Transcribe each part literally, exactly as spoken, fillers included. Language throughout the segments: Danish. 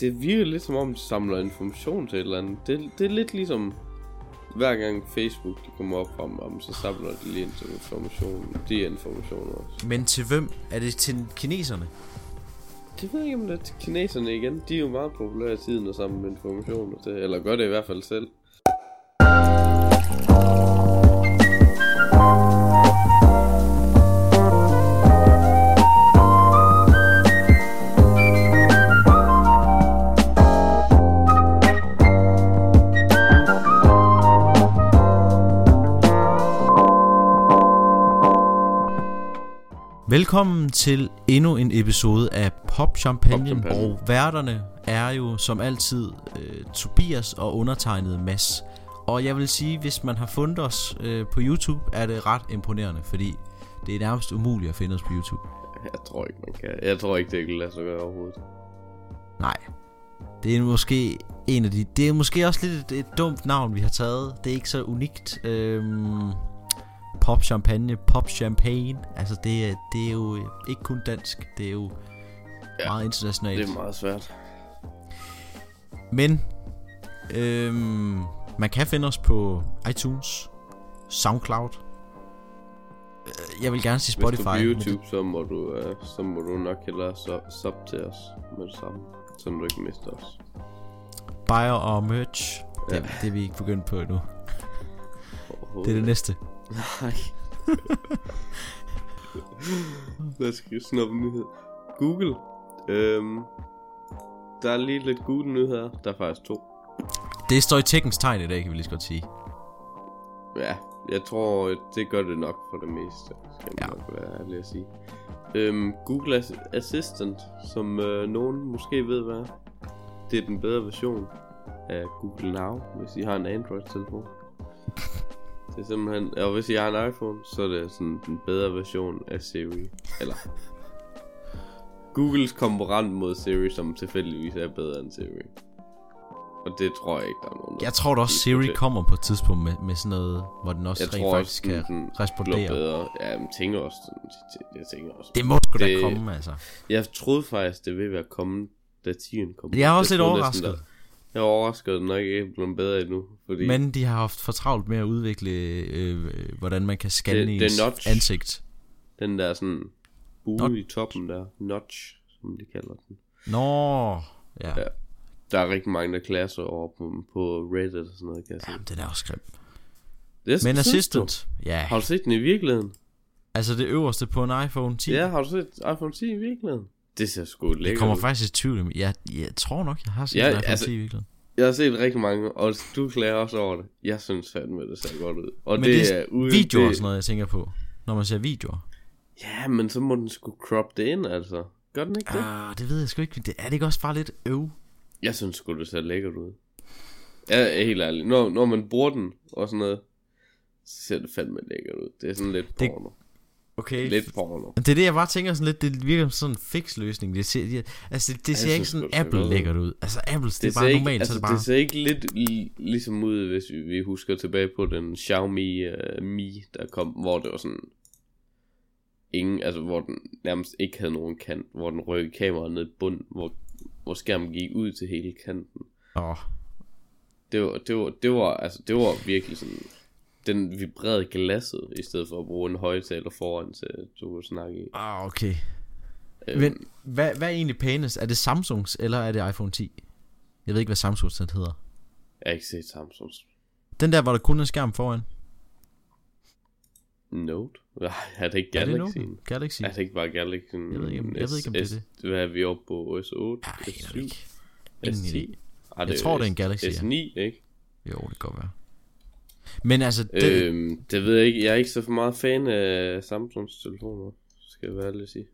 det virker lidt som om, de samler information til et eller andet. Det, det er lidt ligesom, hver gang Facebook de kommer op om dem, så samler de lige information, de informationer også. Men til hvem? Er det til kineserne? Det ved jeg ikke, om det er til kineserne igen. De er jo meget populære i tiden at samle informationer til, eller gør det i hvert fald selv. Velkommen til endnu en episode af Pop Champagne, Pop Champagne. Og værterne er jo som altid øh, Tobias og undertegnede Mads. Og jeg vil sige, hvis man har fundet os øh, på YouTube, er det ret imponerende, fordi det er nærmest umuligt at finde os på YouTube. Jeg tror ikke, man kan. Jeg tror ikke, det kan lade sig gøre overhovedet. Nej. Det er måske en af de... Det er måske også lidt et, et dumt navn, vi har taget. Det er ikke så unikt. Øhm... Pop Champagne, Pop Champagne. Altså det er, det er jo ikke kun dansk. Det er jo ja, meget internationalt. Det er meget svært. Men øhm, man kan finde os på iTunes, SoundCloud. Jeg vil gerne sige Spotify. Hvis du er på YouTube, så må du, øh, så må du nok hellere sub til os med det samme, så du ikke mister os. Buyer og merch, ja. det, det er vi ikke begyndt på endnu. Det er det næste. Nej. Lad os snuppe nyhed. Google. Øhm, der er lige lidt Google nyheder. Der er faktisk to. Det står i tekkens tegn i dag, kan vi lige så godt sige. Ja, jeg tror, det gør det nok for det meste. Skal ja. nok være ærlig at sige. Øhm, Google Assistant, som øh, nogen måske ved hvad er. Det er den bedre version af Google Now, hvis I har en Android-telefon. Det er simpelthen, og hvis I har en iPhone, så er det sådan en bedre version af Siri. Eller Googles konkurrent mod Siri, som tilfældigvis er bedre end Siri. Og det tror jeg ikke, der er nogen. Jeg tror da også Siri til. kommer på et tidspunkt med, med sådan noget, hvor den også jeg rent tror, faktisk den, kan respondere. Ja, men tænker også, jeg tænker også. Det må sgu da komme, altså. Jeg troede faktisk, det ville være kommet, da tieren kom. Jeg er også jeg lidt overrasket. Næsten, Jeg overrasker den nok ikke blevet bedre endnu, fordi... Men de har haft for travlt med at udvikle, øh, hvordan man kan scanne ens ansigt. Den der sådan bule i toppen der, notch, som de kalder den. Nå, ja. ja. Der er rigtig mange, der klasser over på, på Reddit og sådan noget, kan jeg sige. Jamen, den er også grim. Men Assistant, ja. Har du set den i virkeligheden? Altså det øverste på en iPhone ti? Ja, har du set iPhone ti i virkeligheden? Det ser sgu lækkert. Det kommer faktisk i tvivl. Jeg, jeg tror nok, jeg har set ja, en iPhone altså, ti i virkeligheden. Jeg har set rigtig mange, og du klager også over det. Jeg synes fandme, det ser godt ud. Og men det, det er ude, videoer og sådan noget, jeg tænker på. Når man ser videoer. Ja, men så må den sgu crop det ind, altså. Gør den ikke det? Ah, det ved jeg sgu ikke. Det er det ikke også bare lidt øv? Jeg synes sgu, det ser lækkert ud. Jeg er helt ærlig. Når, når man bruger den og sådan noget, så ser det fandme lækkert ud. Det er sådan lidt det... porno. Okay. Lidt porno. Det er det jeg bare tænker sådan lidt. Det virker som sådan en fix løsning. Det ser, det, altså det, det ser ikke sådan Apple lækkert ud. Altså Apples det, det er bare ikke, normalt altså, så det bare. Det ser ikke lidt li- ligesom ud, hvis vi husker tilbage på den Xiaomi uh, Mi der kom, hvor det var sådan ingen, altså hvor den nærmest ikke havde nogen kant, hvor den rykkede kameraet ned i bund, hvor, hvor skærmen gik ud til hele kanten. Åh. Oh. Det var det var det var altså det var virkelig sådan. Den vibrerede glasset, i stedet for at bruge en højtaler foran til, at du kunne snakke i. Ah, okay. Øhm. Men hvad, hvad er egentlig pænest? Er det Samsungs, eller er det iPhone ti? Jeg ved ikke, hvad Samsungs den hedder. Jeg har ikke set Samsungs. Den der, hvor der kun er skærm foran? Note? Nej, er det ikke Galaxy? Er det Galaxy? Er det ikke bare Galaxy? Jeg ved ikke, om, jeg S- ved ikke, om det er det. S- hvad er vi oppe på? O S otte? S syv? S ti? Jeg det tror, det er en Galaxy. S ni, ikke? Jo, det kan godt være. Men altså det... Øhm, det ved jeg ikke. Jeg er ikke så meget fan af Samsungs telefoner, skal jeg være ærlig at sige.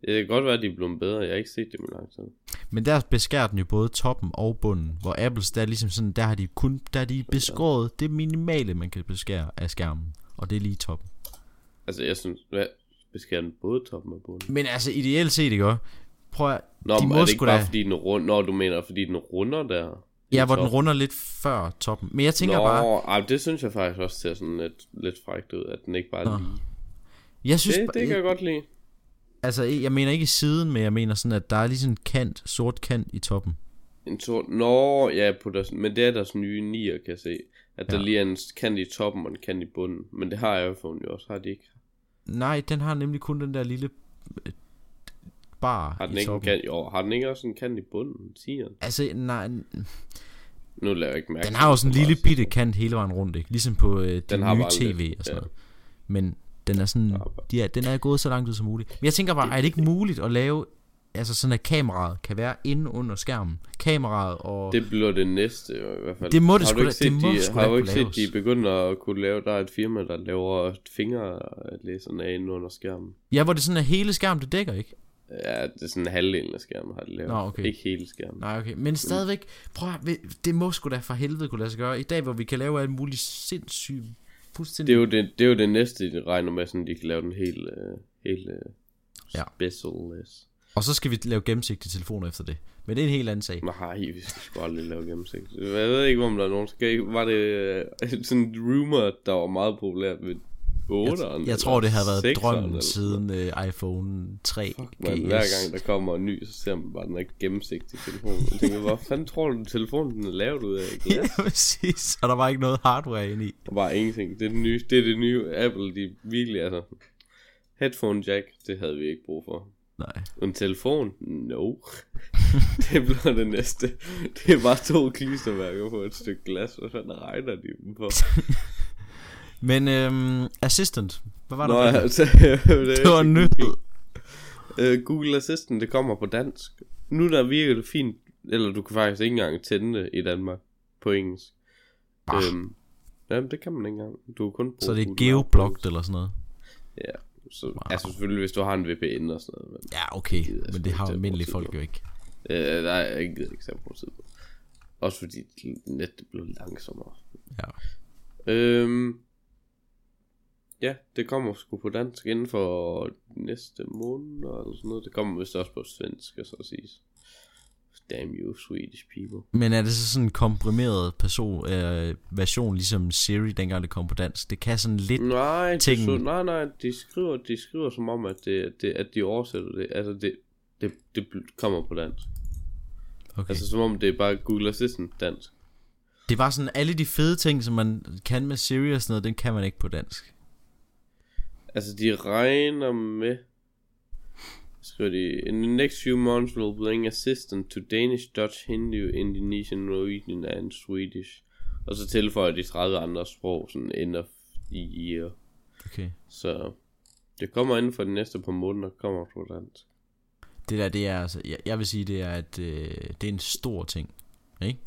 Det kan godt være at de er blevet bedre. Jeg har ikke set dem i lang tid. Men der beskærer den jo både toppen og bunden, hvor Apples der er ligesom sådan, der har de kun, der er de beskåret det minimale man kan beskære af skærmen, og det er lige toppen. Altså jeg synes hvad, beskærer den både toppen og bunden. Men altså ideelt set det gør. Prøv at Nå, de må er det ikke bare da... fordi den runder. Nå, du mener fordi den runder der. Ja, hvor den runder lidt før toppen. Men jeg tænker Nå, bare ej, det synes jeg faktisk også ser sådan lidt, lidt frækt ud, at den ikke bare Nå. lige. Jeg synes det, det kan jeg godt lide. Altså, jeg mener ikke i siden, men jeg mener sådan, at der er lige sådan en kant, sort kant i toppen. En sort... Nå, ja, på der, men det er deres nye nier, kan jeg se. At ja. Der lige er en kant i toppen og en kant i bunden. Men det har iPhone jo også, har de ikke? Nej, den har nemlig kun den der lille bar har den i toppen. Ikke en kan... Jo, har den ikke også en kant i bunden, siger den? Altså, nej... Nu lader jeg ikke mærke. Den har jo sådan en lille bitte kant hele vejen rundt, ikke? Ligesom på øh, den nye tv lidt, og sådan noget. Ja. Men... Den er sådan, de er, den er gået så langt ud som muligt. Men jeg tænker bare, er det ikke muligt at lave, altså sådan at kameraet kan være inde under skærmen, kameraet og... Det bliver det næste i hvert fald. Det må det sgu da kunne laves. Har du ikke set, de begynder at kunne lave, der er et firma, der laver fingerlæserne af inde under skærmen. Ja, hvor det sådan er hele skærmen, det dækker, ikke? Ja, det er sådan en halvdelen af skærmen har det lavet. Nå, okay. Ikke hele skærmen. Nej, okay. Men stadigvæk, prøv at, det må sgu da for helvede kunne lade sig gøre. I dag, hvor vi kan lave alt muligt sindssygt. Det er, jo det, det er jo det næste, de regner med, sådan de kan lave den helt uh, helt uh, ja. specialist. Og så skal vi lave gennemsigtige telefoner efter det. Men det er en helt anden sag. Nej, vi skal aldrig lave gennemsigtige. Jeg ved ikke, om der er nogen skæg. Var det uh, sådan en rumor, der var meget populært ved otteren? Jeg, jeg tror, det har været drømmen siden uh, iPhone tre. Fuck, man, hver gang der kommer en ny, så ser man bare den her gennemsigtige telefon. Jeg tænker, hvor fanden tror du, telefonen er lavet ud af glas? Ja, præcis. Og der var ikke noget hardware inde i. Der var ingenting. Det er det nye, det er det nye Apple, de virkelig altså. Headphone jack, det havde vi ikke brug for. Nej. En telefon? No. Det bliver det næste. Det er bare to klistermærker på et stykke glas. Hvad fanden regner de dem på? Men øhm, Assistant, hvad var det? Nå, altså, det, det var en nyhed. Google. Uh, Google Assistant, det kommer på dansk. Nu der virker det fint. Eller du kan faktisk ikke engang tænde det i Danmark på engelsk. øhm, Jamen det kan man ikke engang. Du kan kun. Så det er geoblocked eller sådan noget. Ja, så, wow. Altså selvfølgelig hvis du har en V P N og sådan noget, men ja okay, det, altså, men det har almindelige folk jo ikke. uh, Nej, jeg gider ikke selv bruge tid. Også fordi nettet blev langsommere. Ja. Øhm Ja, det kommer sgu på dansk inden for næste måned eller sådan noget. Det kommer vist også på svensk, så at sige. Damn you Swedish people. Men er det så sådan en komprimeret person, øh, version ligesom Siri dengang det kom på dansk? Det kan sådan lidt nej, ting så, Nej, nej, de skriver, de skriver som om at, det, det, at de oversætter det. Altså det, det, det kommer på dansk. Okay. Altså som om det er bare Google Assistant dansk. Det var sådan alle de fede ting som man kan med Siri og sådan noget, den kan man ikke på dansk. Altså de regner med, skriver de, in the next few months we'll bring assistant to Danish, Dutch, Hindu, Indonesian, Norwegian and Swedish. Og så tilføjer de tredive andre sprog sådan end of the year. Okay. Så det kommer inden for de næste par måneder, kommer på dansk. Det der, det er altså, jeg, jeg vil sige det er at øh, det er en stor ting, ikke?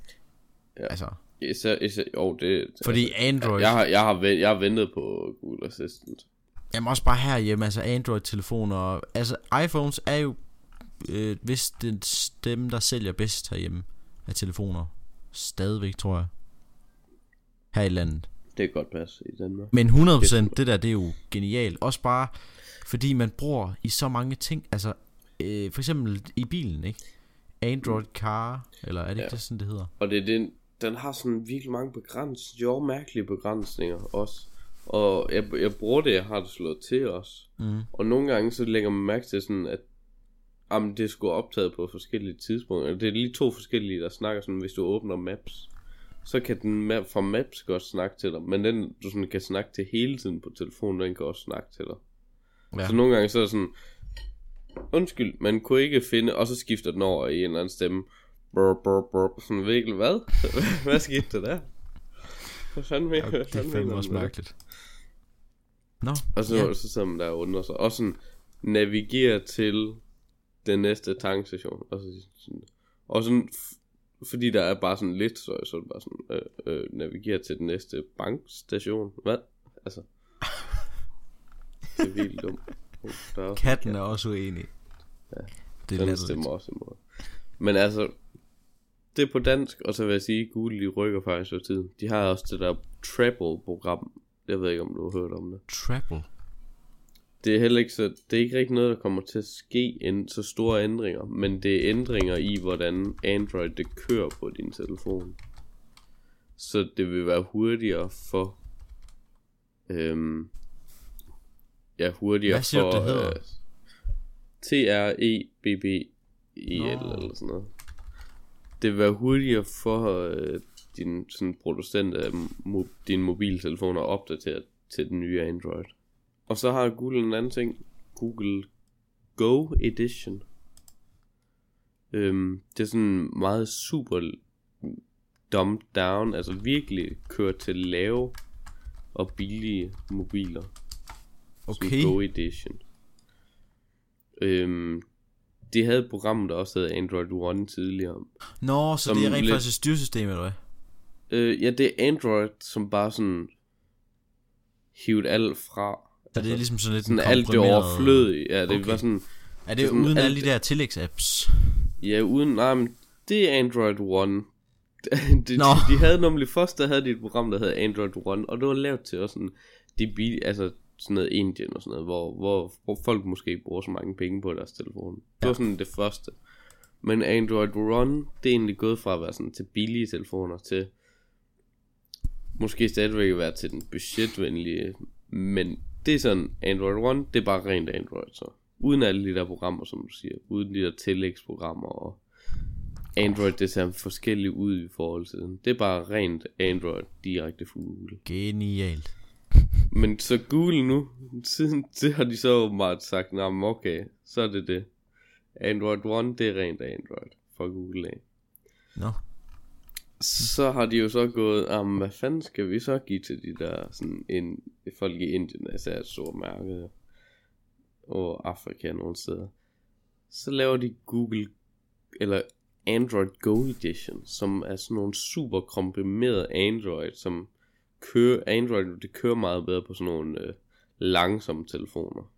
Ja. Altså især, især, jo, det, fordi altså, Android jeg, jeg, har, jeg, har, jeg har ventet på Google Assistant. Jamen også bare herhjemme, altså Android-telefoner. Altså iPhones er jo øh, vist dem, der sælger bedst herhjemme af telefoner. Stadigvæk, tror jeg. Her i landet. Det er godt passe i Danmark. Men hundrede procent det der, det er jo genialt. Også bare, fordi man bruger i så mange ting. Altså, øh, for eksempel i bilen, ikke? Android Car, eller er det ja. ikke det, sådan det hedder? Og det er den, den har sådan virkelig mange begrænsninger. Jo, mærkelige begrænsninger også. Og jeg, jeg bruger det, jeg har det slået til også. Mm. Og nogle gange så lægger man mærke til sådan, at jamen, det er sgu optaget på forskellige tidspunkter. Det er lige to forskellige, der snakker sådan, hvis du åbner Maps. Så kan den map, fra Maps godt snakke til dig. Men den, du sådan kan snakke til hele tiden på telefonen, den kan også snakke til dig. Ja. Så nogle gange så er sådan, undskyld, man kunne ikke finde, og så skifter den over i en eller anden stemme. Brr, brr, brr. Sådan virkelig, hvad? Hvad skete der der? Hvad fanden mener, ja, hvad fanden mener også mærkeligt. No. Og så, yeah. så sidder man der og undrer sig. Og sådan navigerer til den næste tankstation. Og, så, sådan, og sådan fordi der er bare sådan lidt så, så er det bare sådan øh, øh, navigerer til den næste bankstation. Hvad? Altså det er vildt dumt. Katten, Katten er også uenig. Ja. Det er stemmer også imod. Men altså det er på dansk. Og så vil jeg sige Google, de rykker faktisk over tiden. De har også det der Treble program. Jeg ved ikke om du har hørt om det. Treble. Det er heller ikke så, det er ikke rigtig noget der kommer til at ske en så store ændringer, men det er ændringer i hvordan Android det kører på din telefon. Så det vil være hurtigere for øhm, ja hurtigere. Hvad siger for du, det hedder? Øh, T R E B B E L no. eller sådan noget. Det vil være hurtigere for øh, din sådan producent af mo- dine mobiltelefoner at opdatere til den nye Android. Og så har Google en anden ting, Google Go Edition. øhm, Det er sådan meget super dumbed down, altså virkelig kører til lave og billige mobiler. Okay. Go Edition. øhm, De havde et program, der også hed Android One tidligere. Nå, så det er rent lidt... faktisk et styresystem, eller hvad? Øh, ja, det er Android, som bare sådan hivet alt fra. Så det er ligesom sådan lidt sådan alt det overflødige. Ja, det okay. var sådan. Er det, det sådan uden alt... alle de der tillægsapps? Ja, uden, nej, men det er Android One. de, de, de havde nemlig først, der havde de et program, der hed Android One, og det var lavet til også sådan, de, altså sådan noget Indien og sådan noget, hvor, hvor, hvor folk måske bruger så mange penge på deres telefon. Det ja. var sådan det første. Men Android One, det er egentlig gået fra at være sådan til billige telefoner til måske stadigvæk at være til den budgetvenlige. Men det er sådan Android One, det er bare rent Android så. Uden alle de der programmer, som du siger. Uden de der tillægsprogrammer. Og Android, det ser forskelligt ud i forhold til den. Det er bare rent Android direkte fra Google. Genialt. Men så Google nu, siden det har de så åbenbart sagt, nej, nah, okay, så er det det. Android One, det er rent Android fra Google af. Nå. No. Så har de jo så gået, jamen hvad fanden skal vi så give til de der sådan en, folk i Indien, altså et stort mærke, og Afrika nogle steder. Så laver de Google, eller Android Go Edition, som er sådan nogle super komprimerede Android, som kører, Android det kører meget bedre på sådan nogle øh, langsomme telefoner.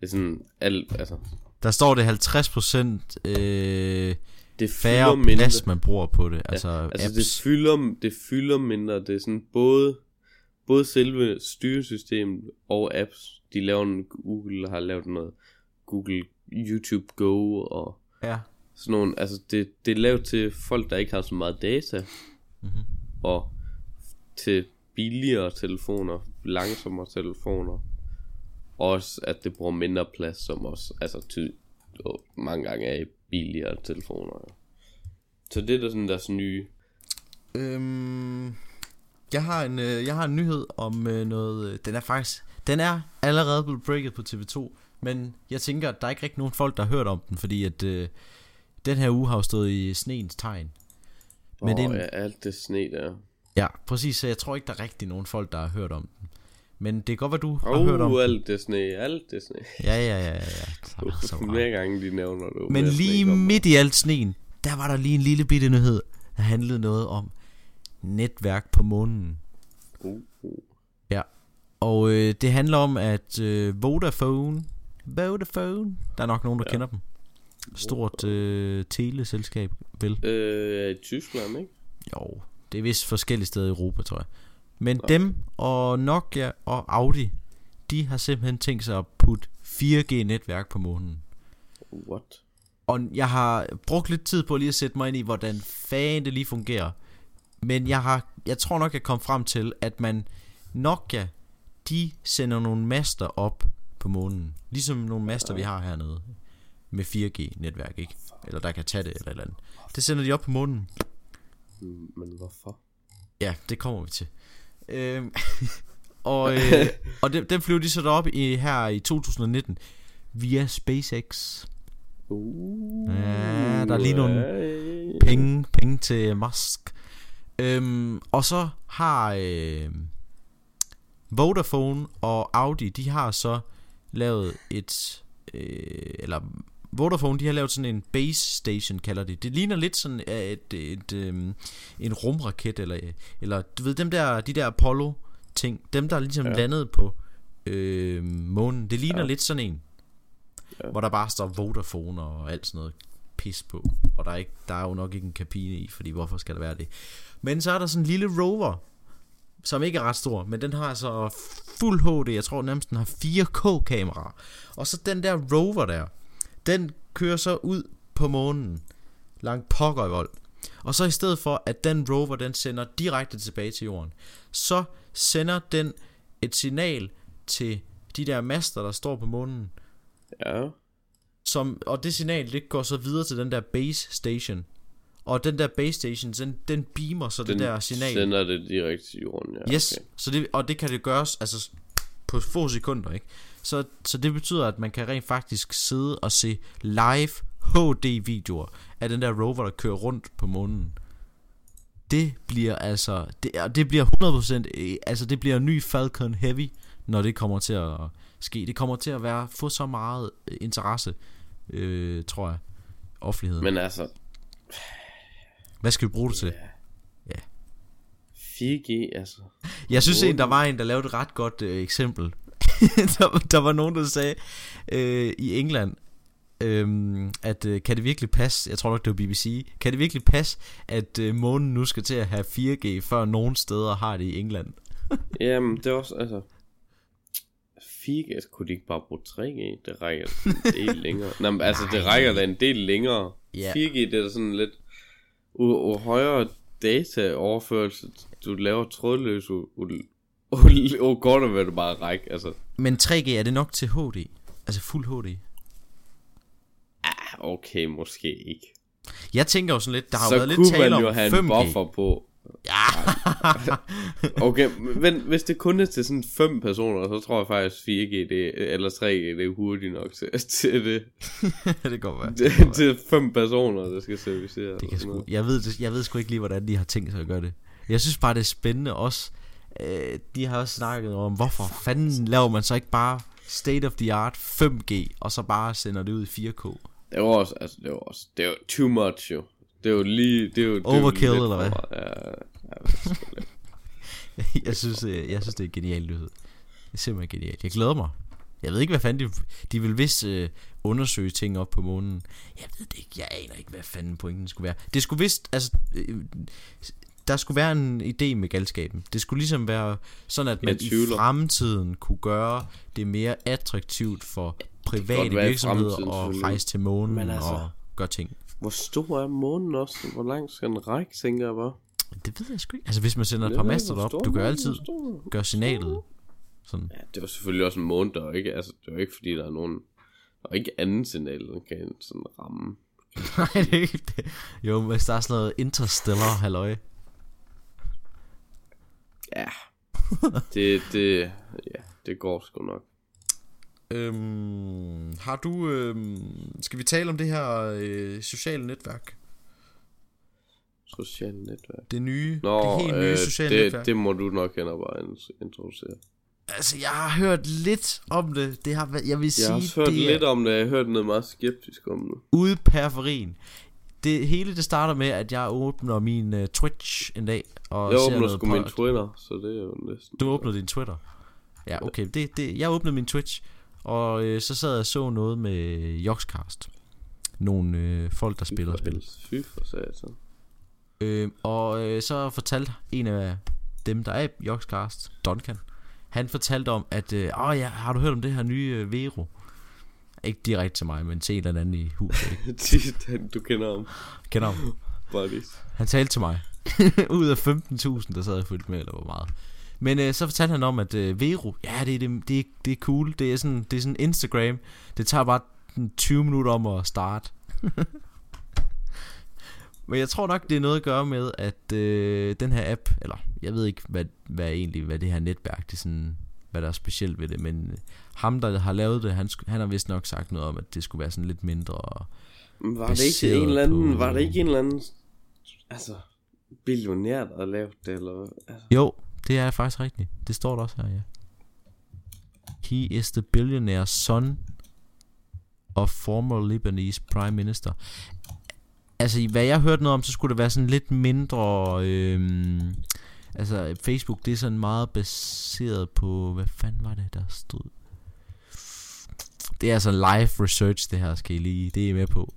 Det er sådan alt, altså. Der står det halvtreds procent øh... det færre plads man bruger på det, altså, ja, altså apps. Det fylder, det fylder mindre. Det er sådan både både selve styresystemet og apps. De laver en, Google har lavet noget Google YouTube Go og ja. sådan nogle, altså det det er lavet til folk, der ikke har så meget data, mm-hmm. og til billigere telefoner, langsommere telefoner, også at det bruger mindre plads, som også altså ty- og mange gange er i billigere telefoner. Så det er da sådan deres nye. Øhm, jeg har en jeg har en nyhed om øh, noget. Den er faktisk den er allerede blevet breaket på T V to, men jeg tænker, at der er ikke rigtig nogen folk, der har hørt om den, fordi at øh, den her uge har jo stået i sneens tegn. Men oh, det er en, ja, alt det sne der. Ja, præcis. Så jeg tror ikke, der er rigtig nogen folk, der har hørt om den. Men det kan godt være, du har oh, hørt om alt det sne, alt det sne. Ja, ja, ja, ja. Så, så mere gange de nævner det. Men lige midt i alt sneen, der var der lige en lille bitte nyhed, der handlede noget om netværk på månen. Uh, uh. Ja. Og øh, det handler om, at øh, Vodafone Vodafone der er nok nogen, der ja. kender dem. Stort øh, teleselskab, vel? Øh, i Tyskland, ikke? Jo, det er vist forskellige steder i Europa, tror jeg. Men okay. dem og Nokia og Audi, de har simpelthen tænkt sig at putte fire G netværk på månen. What? Og jeg har brugt lidt tid på lige at sætte mig ind i, hvordan fanden det lige fungerer. Men jeg har, jeg tror nok, jeg kom frem til, at man Nokia, de sender nogle master op på månen, ligesom nogle master, vi har hernede med fire G netværk, ikke? Eller der kan tage det eller et eller andet. Det sender de op på månen. Men hvorfor? Ja, det kommer vi til. Øhm, og øh, og den, den flyver de så derop i, her i to tusind nitten via SpaceX. Uh, ja, der er lige nogle uh, penge, penge til Musk. Øhm, og så har øh, Vodafone og Audi, de har så lavet et øh, eller Vodafone, de har lavet sådan en base station, kalder det. Det ligner lidt sådan et, et, et, et, en rumraket, eller, eller du ved, dem der, de der Apollo-ting, dem der ligesom ja. landede på øh, månen, det ligner ja. lidt sådan en, ja. hvor der bare står Vodafone og alt sådan noget pis på, og der er, ikke, der er jo nok ikke en kabine i, fordi hvorfor skal der være det? Men så er der sådan en lille rover, som ikke er ret stor, men den har altså fuld H D, jeg tror nærmest den har fire K kameraer, og så den der rover der, den kører så ud på månen langt pokker i vold. Og så i stedet for at den rover, den sender direkte tilbage til jorden, så sender den et signal til de der master, der står på månen. Ja. som, og det signal det går så videre til den der base station. Og den der base station, den, den beamer så den det der signal. Den sender det direkte til jorden, ja. Yes, okay. Så det, og det kan det gøres altså på få sekunder, ikke? Så, så det betyder, at man kan rent faktisk sidde og se live H D-videoer af den der rover, der kører rundt på månen. Det bliver altså, det, det bliver hundrede procent, altså det bliver en ny Falcon Heavy, når det kommer til at ske. Det kommer til at være, få så meget interesse, øh, tror jeg, offentligheden. Men altså... Hvad skal vi bruge det til? Ja. fire G, altså. Jeg synes en, der var en, der lavede et ret godt øh, eksempel. der, der var nogen, der sagde øh, i England, øh, at øh, kan det virkelig passe, jeg tror nok, det var B B C, kan det virkelig passe, at øh, månen nu skal til at have fire G, før nogen steder har det i England? Jamen, det er også, altså... fire G, altså, kunne de ikke bare bruge tre G? Det rækker en del længere. Nå, men, altså, det rækker da en del længere. Yeah. fire G, det er da sådan lidt... Og højere dataoverførelse, du laver trådløs, og godt at være det bare række, altså. Men tre G, er det nok til H D? Altså fuld H D? Ah, okay, måske ikke. Jeg tænker jo sådan lidt, der har så været lidt tale om fem G. Så kunne man jo have en buffer på. Ja. Okay, men hvis det kun er til sådan fem personer, så tror jeg faktisk fire G det, eller tre G det er hurtigt nok til, til det. Det går bare. Det, det til fem personer, der skal servicere. Det kan sgu, jeg ved jeg ved sgu ikke lige hvordan de har tænkt sig at gøre det. Jeg synes bare det er spændende også. Øh, de har også snakket om hvorfor fanden laver man så ikke bare state of the art fem G og så bare sender det ud i fire K. Det er også altså det er også det er jo too much jo. Det er jo lige det er jo, overkill det er jo eller hvad? Ja, ja, jeg synes jeg, jeg synes det er genialt nyhed. Det er simpelthen genialt. Jeg glæder mig. Jeg ved ikke hvad fanden de, de vil vist øh, undersøge ting op på månen. Jeg ved det ikke. Jeg aner ikke hvad fanden pointen skulle være. Det skulle vist altså øh, der skulle være en idé med galskaben. Det skulle ligesom være sådan at man i fremtiden kunne gøre det mere attraktivt for private virksomheder at rejse til månen altså, og gøre ting. Hvor stor er månen også? Hvor langt skal den række, tænker jeg bare? Det ved jeg sgu ikke. Altså hvis man sender et par master op, du gør altid gør signalet sådan. Ja, det var selvfølgelig også en måne, der ikke, altså det var ikke fordi der er nogen, der er ikke anden signal, der kan sådan ramme. Nej, det er ikke det. Jo, hvis der er sådan noget interstellar halløj. Ja. Det, det, ja, det går sgu nok. Øhm, har du øhm, skal vi tale om det her øh, sociale netværk? Sociale netværk. Det nye, Nå, det helt nye øh, sociale det, netværk. Det må du nok hende bare introducere. Altså jeg har hørt lidt om det. Det har været, jeg vil jeg sige. Jeg har hørt det lidt er, om det. Jeg har hørt noget meget skeptisk om det. Ude periferien. Det hele det starter med at jeg åbner min uh, Twitch en dag og jeg ser åbner noget sgu min Twitter, så det er jo næsten. Du åbner din Twitter. Ja, okay. Det, det jeg åbnede min Twitch. Og øh, så sad jeg og så noget med Joxcast. Nogle øh, folk der spiller spil. Syg for satan. øh, Og øh, så fortalte en af dem der er i Joxcast, Duncan, han fortalte om at øh, åh ja, har du hørt om det her nye øh, Vero? Ikke direkte til mig, men til en eller anden i huset. Du kender ham. Kender ham. Han talte til mig. Ud af femten tusind der sad jeg fuldt med, eller hvor meget. Men øh, så fortalte han om at øh, Vero, ja det er det, det, det er cool, det er sådan det er sådan Instagram. Det tager bare tyve minutter om at starte. Men jeg tror nok det er noget at gøre med at øh, den her app, eller jeg ved ikke hvad hvad egentlig hvad det her netværk, det er sådan hvad der er specielt ved det, men øh, ham der har lavet det, han han har vist nok sagt noget om at det skulle være sådan lidt mindre. Var det ikke en eller anden? På, var det ikke en eller anden? Altså billionær der lavede det eller? Altså. Jo. Det er faktisk rigtigt. Det står der også her, ja. He is the billionaire son of former Lebanese prime minister. Altså, hvad jeg hørte noget om, så skulle det være sådan lidt mindre... Øhm, altså, Facebook, det er sådan meget baseret på... Hvad fanden var det, der stod? Det er altså live research, det her, skal I lige... Det er I med på.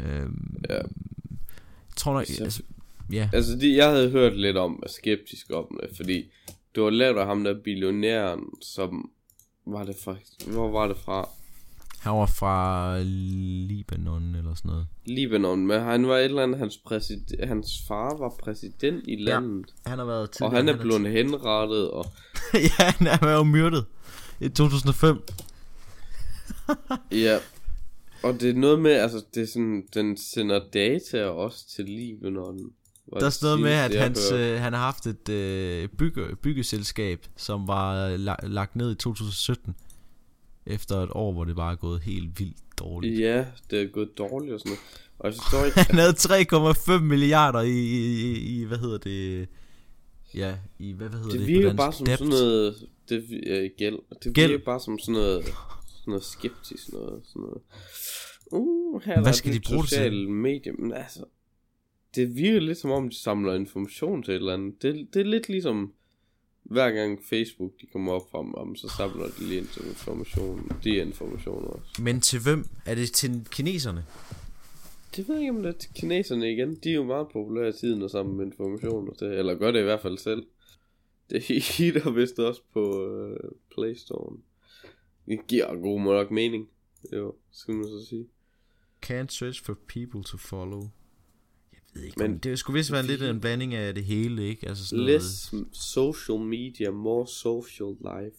øhm, ja. Jeg tror nok... Altså, Yeah. Altså de, jeg havde hørt lidt om at skeptisk om det, fordi det var lavet af ham der billionæren, som var det fra, hvor var det fra? Han var fra Libanon eller sådan noget. Libanon, men han var et eller andet, hans, præsid, hans far var præsident i landet. Ja, han har været tidligere. Og han er blevet henrettet og... ja, han er jo myrdet i to tusind og fem. Ja. Og det er noget med, altså det er sådan, den sender data også til livet, når den... Der er sådan noget med, at hans, øh, han har haft et øh, bygge, byggeselskab, som var la- lagt ned i to tusind sytten, efter et år, hvor det bare er gået helt vildt dårligt. Ja, det er gået dårligt og sådan noget. Og jeg forstår ikke... Han havde tre komma fem milliarder i, i, i, hvad hedder det... Ja, i, hvad, hvad hedder det? Det virker det, bare som debt? Sådan noget... Det, ja, gæld. Det virker bare som sådan noget... Sådan noget skeptisk, sådan noget... Sådan noget. Uh, her hvad skal de bruge det til? Sociale medier, men altså... Det virker lidt som om, de samler information til et eller andet. Det, det er lidt ligesom... Hver gang Facebook, de kommer op frem om, så samler de lige information. De informationer også. Men til hvem? Er det til kineserne? Det ved jeg ikke, om det er til kineserne igen. De er jo meget populære i tiden og sammen med informationer til. Eller gør det i hvert fald selv. Det hitter vist også på øh, Play Store. Det giver god nok mening. Jo, skal man så sige. Can't search for people to follow. Ikke, men det skulle vist være lidt en blanding af det hele, ikke? Altså sådan less noget. Social media, more social life.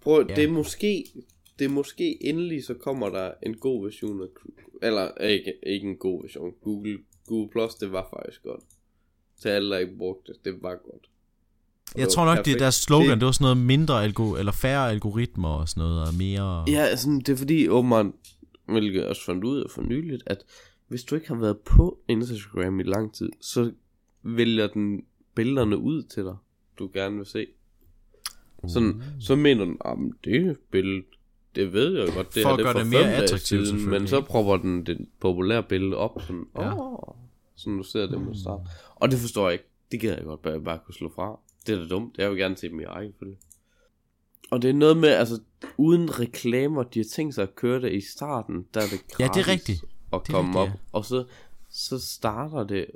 Prøv, ja. det er måske, det er måske endelig, så kommer der en god version af, eller ikke, ikke en god version, Google, Google Plus, det var faktisk godt. Til alle, der ikke brugte det, det var godt. Og jeg tror nok, perfekt. Det er deres slogan, det, det var sådan noget mindre, algo, eller færre algoritmer og sådan noget, og mere... Ja, altså, det er fordi, åbenbart, hvilket jeg også fandt ud af for nyligt, at... Hvis du ikke har været på Instagram i lang tid, så vælger den billederne ud til dig, du gerne vil se. Sådan, mm. Så mener den, ah, men det billede, det ved jeg godt, det for her, det er det mere attraktivt siden, men så propper den det populære billede op, sådan, åh, ja. oh, sådan du ser det mod start. Og det forstår jeg ikke, det gider jeg godt, bare, bare kunne slå fra. Det er da dumt, jeg vil gerne se dem i egen følge. Og det er noget med, altså, uden reklamer, de har tænkt sig at køre det i starten, der er det gratis. Ja, det er rigtigt. Og komme op, og så, så starter det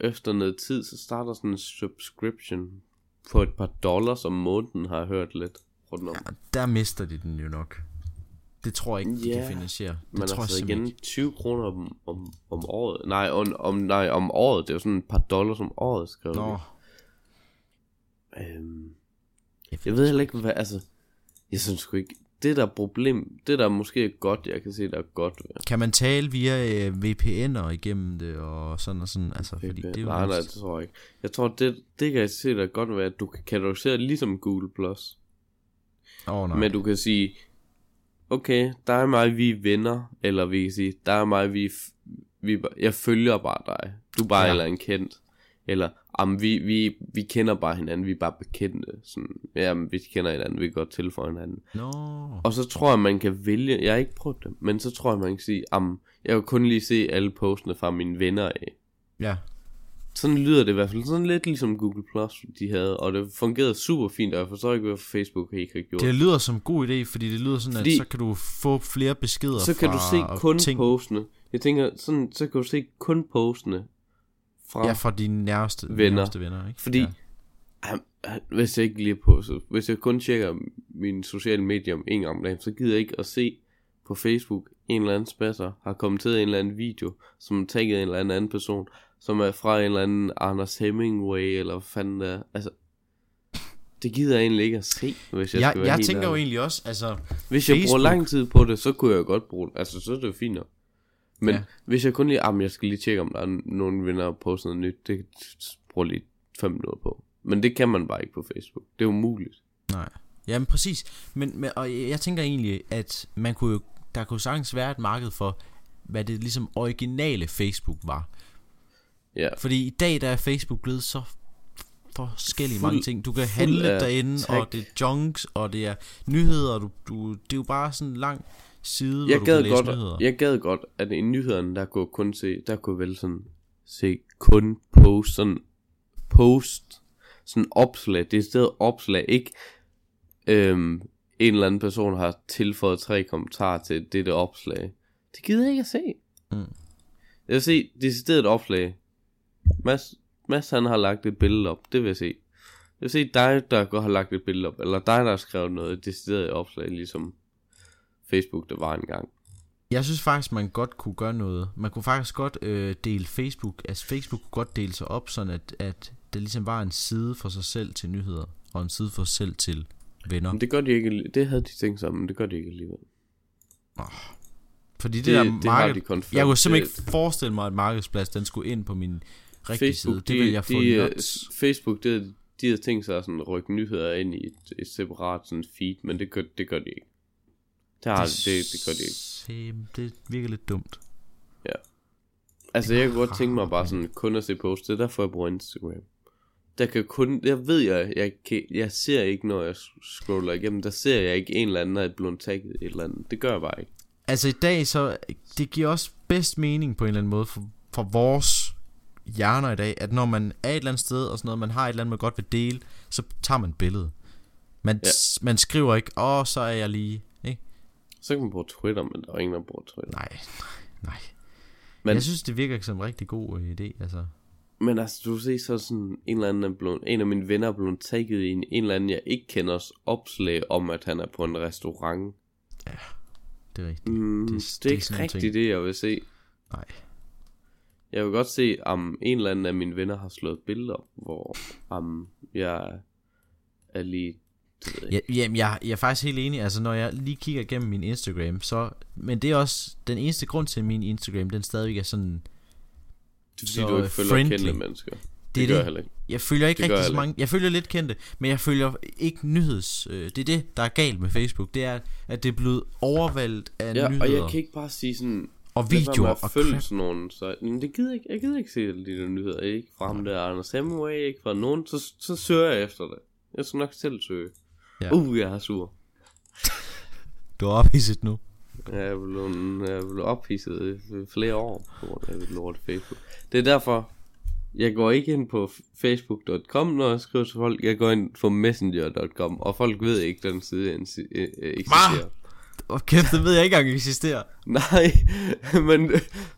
efter noget tid, så starter sådan en subscription på et par dollars om måneden, har jeg hørt lidt rundt om. Ja, der mister de den jo nok. Det tror jeg ikke, de yeah. kan finansiere. Det men tror altså jeg igen, ikke. tyve kroner om, om, om året, nej om, om, nej, om året, det er jo sådan et par dollars om året, skrev Nå. Vi. Øhm, jeg, jeg ved heller ikke, hvad, altså, jeg synes sgu ikke, det der problem, det der måske godt, jeg kan se, der er godt. Ja. Kan man tale via øh, V P N'er igennem det, og sådan og sådan, altså, fordi V P N. Det er jo... Nej, nej, det tror jeg ikke. Jeg tror, det, det kan jeg se, der er godt ved, at du kan kategorisere ligesom Google plus. Oh, nej. Men du kan sige, okay, der er mig, vi er venner, eller vi kan sige, der er mig, vi, vi jeg følger bare dig. Du er bare ja. Eller en kendt. Eller, jamen, vi, vi, vi kender bare hinanden, vi er bare bekendte. Sådan, jamen, vi kender hinanden, vi kan godt tilføje hinanden. No. Og så tror jeg, man kan vælge, jeg har ikke prøvet det, men så tror jeg, man kan sige, jamen, jeg kan kun lige se alle postene fra mine venner af. Ja. Sådan lyder det i hvert fald, sådan lidt ligesom Google plus, de havde, og det fungerede super fint, og jeg forstår ikke, hvorfor Facebook ikke har gjort det. Det lyder som en god idé, fordi det lyder sådan, fordi at så kan du få flere beskeder så kan fra... du se kun ting. Postene. Jeg tænker, sådan, så kan du se kun postene. Fra ja, fra dine nærmeste venner, nærmeste venner ikke? Fordi ja. ah, hvis jeg ikke lige på så, hvis jeg kun tjekker mine sociale medier om en gang om dagen, så gider jeg ikke at se på Facebook en eller anden spasser har kommenteret en eller anden video, som har tagget en eller anden anden person, som er fra en eller anden Anders Hemingway eller hvad fanden der. Altså det gider jeg egentlig ikke at se, hvis jeg, jeg skal være jeg helt tænker der. Jo egentlig også altså, hvis jeg Facebook... bruger lang tid på det, så kunne jeg godt bruge det. Altså så er det jo fint nok. Men ja. Hvis jeg kun lige, jamen jeg skal lige tjekke, om der er nogen venner på sådan noget nyt, det bruger lige fem minutter på. Men det kan man bare ikke på Facebook, det er umuligt. Nej, jamen præcis, men, men og jeg tænker egentlig, at man kunne jo, der kunne sagtens være et marked for, hvad det ligesom originale Facebook var. Ja. Fordi i dag, der er Facebook blevet så forskellige fuld, mange ting. Du kan handle derinde, tech. Og det er junks, og det er nyheder, du, du, det er jo bare sådan lang... Side, jeg gad godt, jeg gad godt, at i nyhederne der kunne kun se, der kunne vel sådan se kun post, sådan post, sådan opslag. Det er stadig opslag, ikke øhm, en eller anden person har tilføjet tre kommentarer til dette opslag. Det gider jeg ikke at se. Mm. Jeg vil se decideret opslag. Mads, Mads han har lagt et billede op, det vil jeg se. Jeg vil se dig der godt har lagt et billede op, eller dig der har skrevet noget decideret opslag ligesom. Facebook, der var engang. Jeg synes faktisk, man godt kunne gøre noget. Man kunne faktisk godt øh, dele Facebook. Altså Facebook kunne godt dele sig op, sådan at, at der ligesom var en side for sig selv til nyheder, og en side for sig selv til venner. Men det gør de ikke. Det havde de tænkt sammen, det gør de ikke alligevel. Oh. Fordi det, det der det marked... De jeg kunne simpelthen det... ikke forestille mig, at markedsplads, den skulle ind på min rigtige side. Det ville jeg få nuts. Facebook, det, de havde tænkt sig at sådan rykke nyheder ind i et, et separat sådan feed, men det gør, det gør de ikke. Det, har, det, det, det gør de ikke. Det virker lidt dumt. Ja. Altså jeg kunne godt tænke mig bare sådan kun at se post. Det er derfor jeg bruger Instagram. Der kan kun, jeg ved jeg, jeg, kan, jeg ser ikke, når jeg scroller igennem, der ser jeg ikke en eller anden, der er blevet tagget et eller andet. Det gør jeg bare ikke. Altså i dag så, det giver også bedst mening på en eller anden måde for, for vores hjerner i dag, at når man er et eller andet sted og sådan noget, man har et eller andet, man godt vil dele, så tager man billedet. Man, ja. man skriver ikke, åh, så er jeg lige, ikke? Så kan man bruge Twitter, men der er ingen, der bruger Twitter. Nej, nej, nej. Men jeg synes, det virker som en rigtig god idé, altså. Men altså, du ser så sådan en eller anden blevet, en af mine venner er blevet tagget i en, en eller anden, jeg ikke kenders opslag om, at han er på en restaurant. Ja, det er rigtigt. Mm, det, det, det er ikke rigtigt ting. Det, jeg vil se. Nej. Jeg vil godt se, om en eller anden af mine venner har slået billeder, hvor om jeg er lige... Ja, jamen, jeg, jeg er faktisk helt enig. Altså, når jeg lige kigger igennem min Instagram, så... Men det er også den eneste grund til, min Instagram, den stadigvæk er sådan... Det er fordi, så du ikke følger friendly. Kendte mennesker. Det, det gør jeg heller ikke. Jeg følger ikke det rigtig så mange. Jeg følger lidt kendte, men jeg følger ikke nyheds. Det er det, der er galt med Facebook. Det er, at det er blevet overvældet af ja, nyheder. Og jeg kan ikke bare sige sådan... Og videoer og følge sådan nogen. Så, det gider ikke, jeg gider ikke se de der nyheder. Ikke fra ham der, Anders Hemingway, ikke fra nogen. Så, så søger jeg efter det. Jeg skal nok selv søge. Ja. Uh, jeg er sur. Du er ophidset nu. Jeg er blevet, jeg er blevet ophidset i flere år på grund af lort Facebook. Det er derfor jeg går ikke ind på facebook punktum com, når jeg skriver til folk. Jeg går ind på messenger punktum com, og folk ved ikke den side eksisterer. Og kæft, det ved jeg ikke engang eksisterer. Nej, men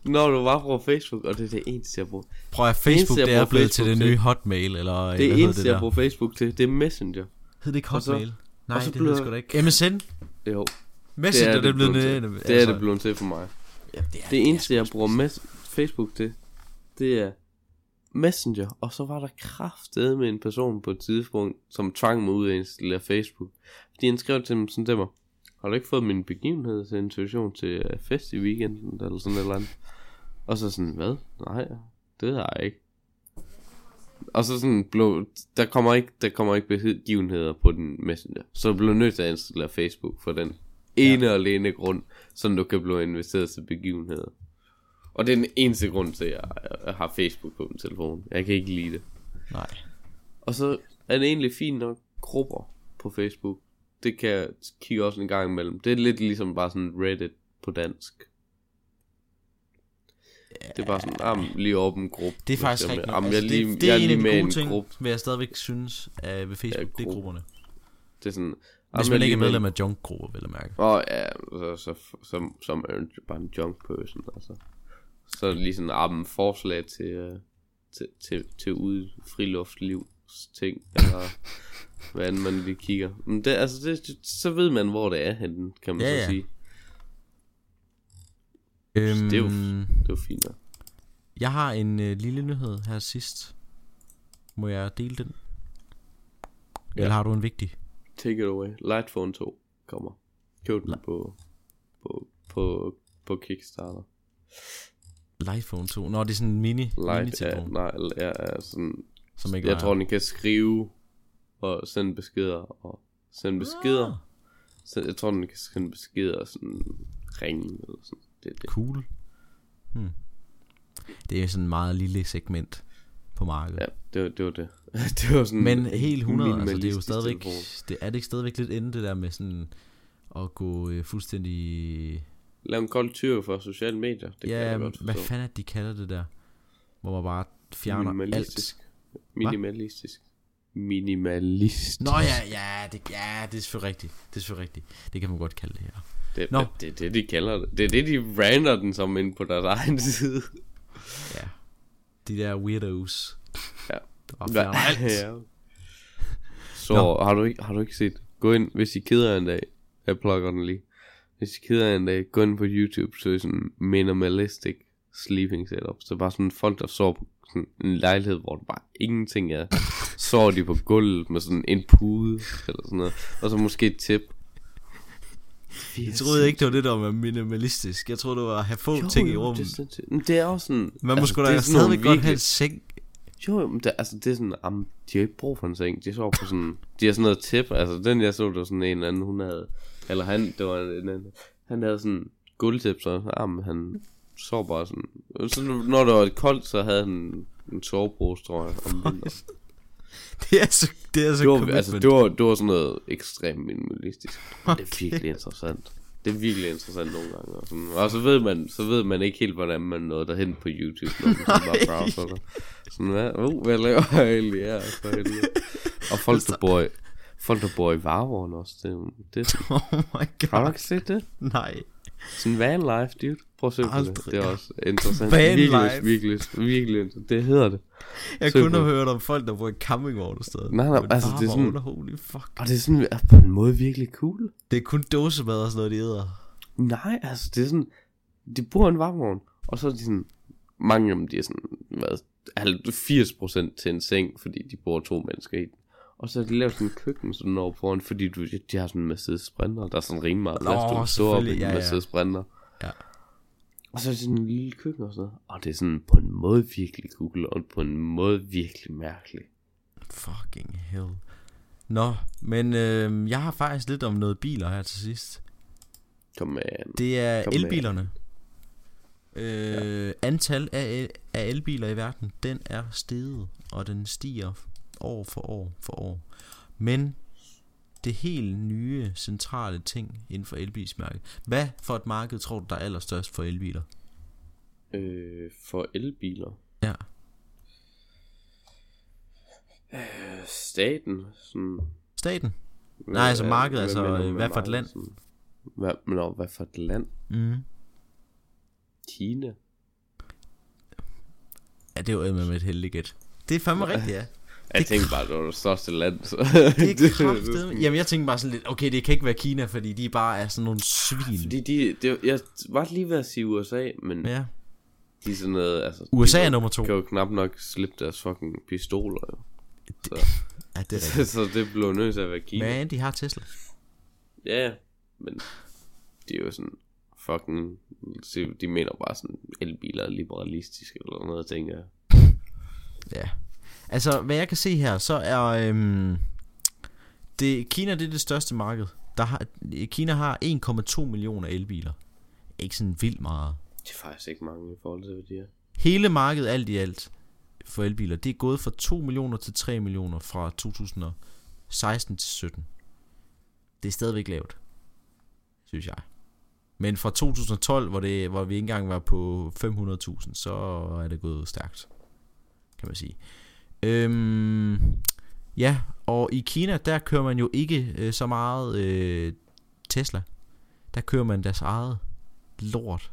når du bare bruger Facebook, og det er det eneste jeg bruger. Prøv at Facebook det, eneste, det er blevet Facebook til det nye Hotmail eller. Det, det eneste det jeg bruger Facebook til, det er Messenger. Hed det ikke Hotmail? Så, nej, det hedder sgu da ikke M S N? Jo. Messenger, det er det, det blevet til. Det, det er altså. Det blevet til for mig. Ja, det, er, det eneste, jeg bruger mes- Facebook til, det er Messenger. Og så var der kraftede med en person på et tidspunkt, som tvang mig ud at installere Facebook. Fordi han skrev til dem sådan der, har du ikke fået min begivenhedsintuition til fest i weekenden, eller sådan et eller andet? Og så sådan, hvad? Nej, det har jeg ikke. Og så sådan blev, der kommer ikke, der kommer ikke begivenheder på den Messenger. Så blev nødt til at installere Facebook for den ene ja. og alene grund, så du kan blive investeret til begivenheder. Og det er den eneste grund til, at jeg har Facebook på min telefon. Jeg kan ikke lide det. Nej. Og så er det egentlig fint nok grupper på Facebook. Det kan jeg kigge også en gang imellem. Det er lidt ligesom bare sådan Reddit på dansk. Ja. Det er bare sådan, ah, lige åben en gruppe. Det er faktisk rigtigt. Altså, jeg lige, det, det er jeg en af de gode en ting, gruppe. Vil jeg stadigvæk synes uh, ved Facebook, ja, gruppe. Det er grupperne. Det er sådan... Hvis man ikke er medlem af junk-grupper, vil jeg mærke. Åh, oh, ja, så, så, så, så er man bare en junk-person, altså. Så er det lige sådan ah, en forslag til, uh, til, til, til ude friluftlivs ting, eller hvad end man lige kigger. Men det, altså, det, så ved man, hvor det er henne, kan man ja, så ja. sige. Øhm, det er jo, jo fint. Jeg har en øh, lille nyhed her sidst. Må jeg dele den? Ja. Eller har du en vigtig? Take it away. Light Phone to kommer. Køb den på, på, på, på Kickstarter. Light Phone to? Nå, det er sådan en mini, Light, mini-telefon. Ja, nej, ja, sådan, som ikke jeg leger. Tror, den kan skrive og sende beskeder. Og sende beskeder. Ah. Så jeg tror, den kan sende beskeder og sådan ringe eller sådan. Det, det. Cool. Hmm. Det er sådan en meget lille segment på markedet. Ja, det var det. Var det. Det var sådan men helt hundrede, altså det er jo stadigvæk, det er det ikke stadigvæk lidt inde det der med sådan at gå øh, fuldstændig lave en kold tyr for sociale medier. Det ja, kan godt hvad fanden er det, de kalder det der, hvor man bare fjerner minimalistisk. alt. Minimalistisk. Minimalistisk. Nå ja, ja, det, ja, det er selvfølgelig rigtigt. Det er selvfølgelig rigtigt. Det kan man godt kalde det her. Det, no. det, det, det de kalder det. Det er det de rander den som ind på deres egen side. Ja. De der weirdos. Ja. Der ja. Så no. har du ikke har du ikke set? Gå ind hvis I keder en dag. Jeg plukker den lige. Hvis I keder en dag, gå ind på YouTube, så er sådan minimalistic sleeping setup. Så bare sådan folk, der sover på sådan en lejlighed, hvor der bare ingenting er. Sover de på gulvet med sådan en pude eller sådan noget. Og så måske et tæppe. Jeg troede ikke, det var det, der var minimalistisk. Jeg troede, det var at have få jo, ting i rummet. Det, men det er også sådan... Man må altså, sgu da stadigvæk godt have en seng. Jo, men det, altså det er sådan... Jamen, de har ikke brug for en seng. De sover på sådan... De har sådan noget tæppe. Altså den, jeg så, det var sådan en eller anden, hun havde... Eller han, det var en eller anden... Han havde sådan guldtæppe, så jamen, han sover bare sådan... Så når det var koldt, så havde han en sovebrose, tror jeg. Det er så, det er så det var, altså, det var, det var sådan noget ekstremt minimalistisk. Okay. Det er virkelig interessant. Det er virkelig interessant nogle gange. Og, sådan. Og så ved man, så ved man ikke helt, hvordan man nåede derhen på YouTube, når man bare browser der. Sådan, hvad, uh, hvad laver jeg egentlig her? Og folk, der bor i, folk, der bor i Varvården også. Det, det, oh my god. Har du ikke set det? Nej. Sådan vanlife, dude. Prøv at se på det. Det er også interessant. Virkelig, virkelig, virkelig. Det hedder det. Jeg kunne have hørt om folk, der bor i campingvogn og sted. Nej, nej, altså det er sådan. Holy fuck. Og det er sådan på en måde virkelig cool. Det er kun dåsemad og sådan noget, de æder. Nej, altså det er sådan. De bor i en varmvogn. Og så er de sådan. Mange af dem, de er sådan hvad, firs procent til en seng, fordi de bor to mennesker i den. Og så har de lavet sådan en køkken sådan over foran, fordi du, de har sådan en Mercedes Sprinter. Der er sådan rimelig meget plads, du står op i en Mercedes Sprinter. Ja. Og så er det sådan en lille køkken og sådan noget. Og det er sådan på en måde virkelig cool, og på en måde virkelig mærkelig. Fucking hell. Nå, men øh, jeg har faktisk lidt om noget biler her til sidst. Kom med. Det er Kom elbilerne. Øh, ja. Antal af, af elbiler i verden, den er steget, og den stiger år for år for år. Men det helt nye centrale ting inden for elbilsmarkedet. Hvad for et marked tror du der er allerstørst for elbiler? Øh, for elbiler? Ja. Øh, staten? Sådan... Staten? Hvad, nej, altså markedet, altså hvad, hvad, hvad for et land? Sådan... Hvad, nå, hvad for et land? Mm. Kina? Ja, det er jo med et heldigt gæt. Det er fandme rigtigt, ja. Jeg tænkte bare, det var det største land, så. Det er kraftigt. Jamen jeg tænkte bare sådan lidt, okay, det kan ikke være Kina, fordi de bare er sådan nogle svin. Fordi de, de jeg var lige ved at sige U S A, men ja. De er sådan noget, altså U S A er nummer to. Kan jo knap nok slippe deres fucking pistoler jo. Så det, ja, det er så, så det blev nødt til at være Kina. Men de har Tesla. Ja, men de er jo sådan fucking, de mener bare sådan elbiler er liberalistiske eller noget, tænker jeg. Ja. Altså, hvad jeg kan se her, så er øhm, det, Kina det er det største marked. Der har, Kina har en komma to millioner elbiler. Ikke sådan vildt meget. Det er faktisk ikke mange i forhold til, hvad de er. Hele markedet, alt i alt, for elbiler, det er gået fra to millioner til tre millioner fra to tusind og seksten til sytten. Det er stadigvæk lavt, synes jeg. Men fra to tusind og tolv, hvor, det, hvor vi ikke engang var på fem hundrede tusind, så er det gået stærkt, kan man sige. Øhm, ja, og i Kina, der kører man jo ikke øh, så meget øh, Tesla. Der kører man deres eget lort.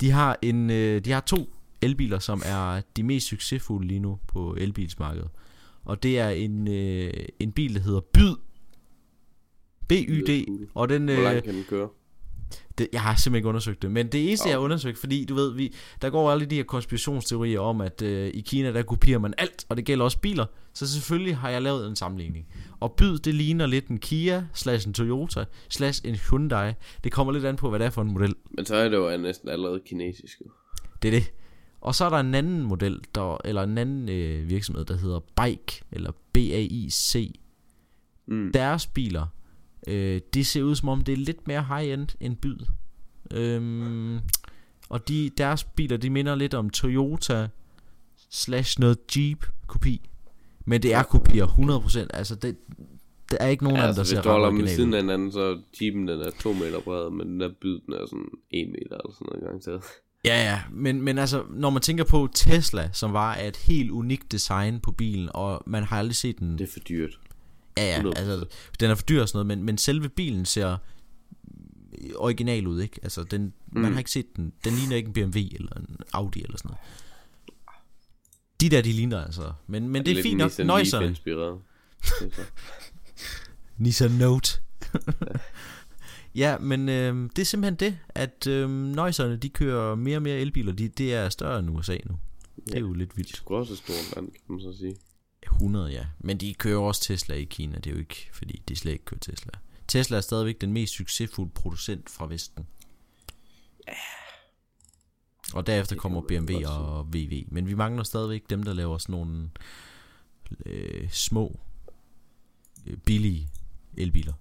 De har en, øh, de har to elbiler, som er de mest succesfulde lige nu på elbilsmarkedet. Og det er en, øh, en bil, der hedder Byd B Y D. Og den, øh, hvor langt kan den køre? Det, jeg har simpelthen ikke undersøgt det, men det eneste okay. jeg har undersøgt, fordi du ved, vi, der går alle de her konspirationsteorier om, at øh, i Kina der kopierer man alt, og det gælder også biler. Så selvfølgelig har jeg lavet en sammenligning. Og Byd, det ligner lidt en Kia slash en Toyota slash en Hyundai. Det kommer lidt an på, hvad det er for en model. Men så er det jo næsten allerede kinesisk. Det er det. Og så er der en anden model der, eller en anden øh, virksomhed, der hedder Bike, eller B A I C. mm. Deres biler, Øh, det ser ud som om det er lidt mere high-end end Byd. øhm, Og de, deres biler, de minder lidt om Toyota slash noget Jeep kopi. Men det er kopier hundrede procent. Altså det, der er ikke nogen ja, altså, anden der ser ret original. Hvis du holder med siden af hinanden, så Jeepen den er to meter bred, men den der Byd den er sådan en meter eller sådan noget gang til. Ja ja, men, men altså når man tænker på Tesla, som var et helt unikt design på bilen, og man har aldrig set den. Det er for dyrt. Ja, ja, altså den er for dyr og sådan noget, men, men selve bilen ser original ud, ikke? Altså den, mm. man har ikke set den. Den ligner ikke en B M W eller en Audi eller sådan noget. De der, de ligner altså. Men, men er det, det er fint nok. Noiserne Nissan Note. Ja, men øh, det er simpelthen det, at øh, nøjserne, de kører mere og mere elbiler. De, det er større end U S A nu. Det er jo lidt vildt. Det er sgu også et stort land, kan man så sige. hundrede, ja. Men de kører også Tesla i Kina. Det er jo ikke, fordi de slet ikke kører Tesla. Tesla er stadigvæk den mest succesfulde producent fra Vesten. Ja. Og derefter kommer B M W og V W. Men vi mangler stadigvæk dem, der laver sådan nogle øh, små, øh, billige elbiler.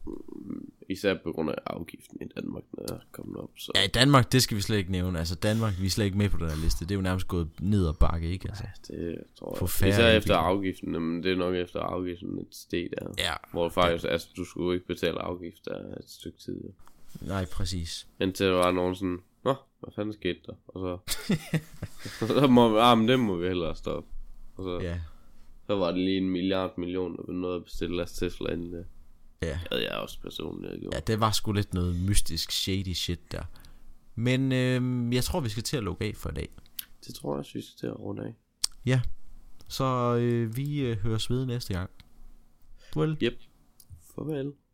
Især på grund af afgiften i Danmark, når jeg kommer op. Så. Ja, i Danmark, det skal vi slet ikke nævne. Altså Danmark, vi er slet ikke med på den her liste. Det er jo nærmest gået ned og bakke, ikke? Altså, ja, det tror jeg. Især efter afgiften, men det er nok efter afgiften et sted der. Ja. Hvor faktisk, ja. Altså, du skulle ikke betale afgift der et stykke tid. Nej, præcis. Indtil der var nogen sådan, nå, hvad fanden skete der? Og så, så må vi, ah, men det må vi hellere stoppe. Og så, ja. Så var det lige en milliard millioner, der nåede at bestille deres Tesla inden det. Ja. Det jeg også personligt gjort. Ja, det var sgu lidt noget mystisk shady shit der. Men øhm, jeg tror vi skal til at lukke af for i dag. Det tror jeg også vi skal til at runde af. Ja. Så øh, vi øh, høres ved næste gang. Farvel. Yep. Farvel.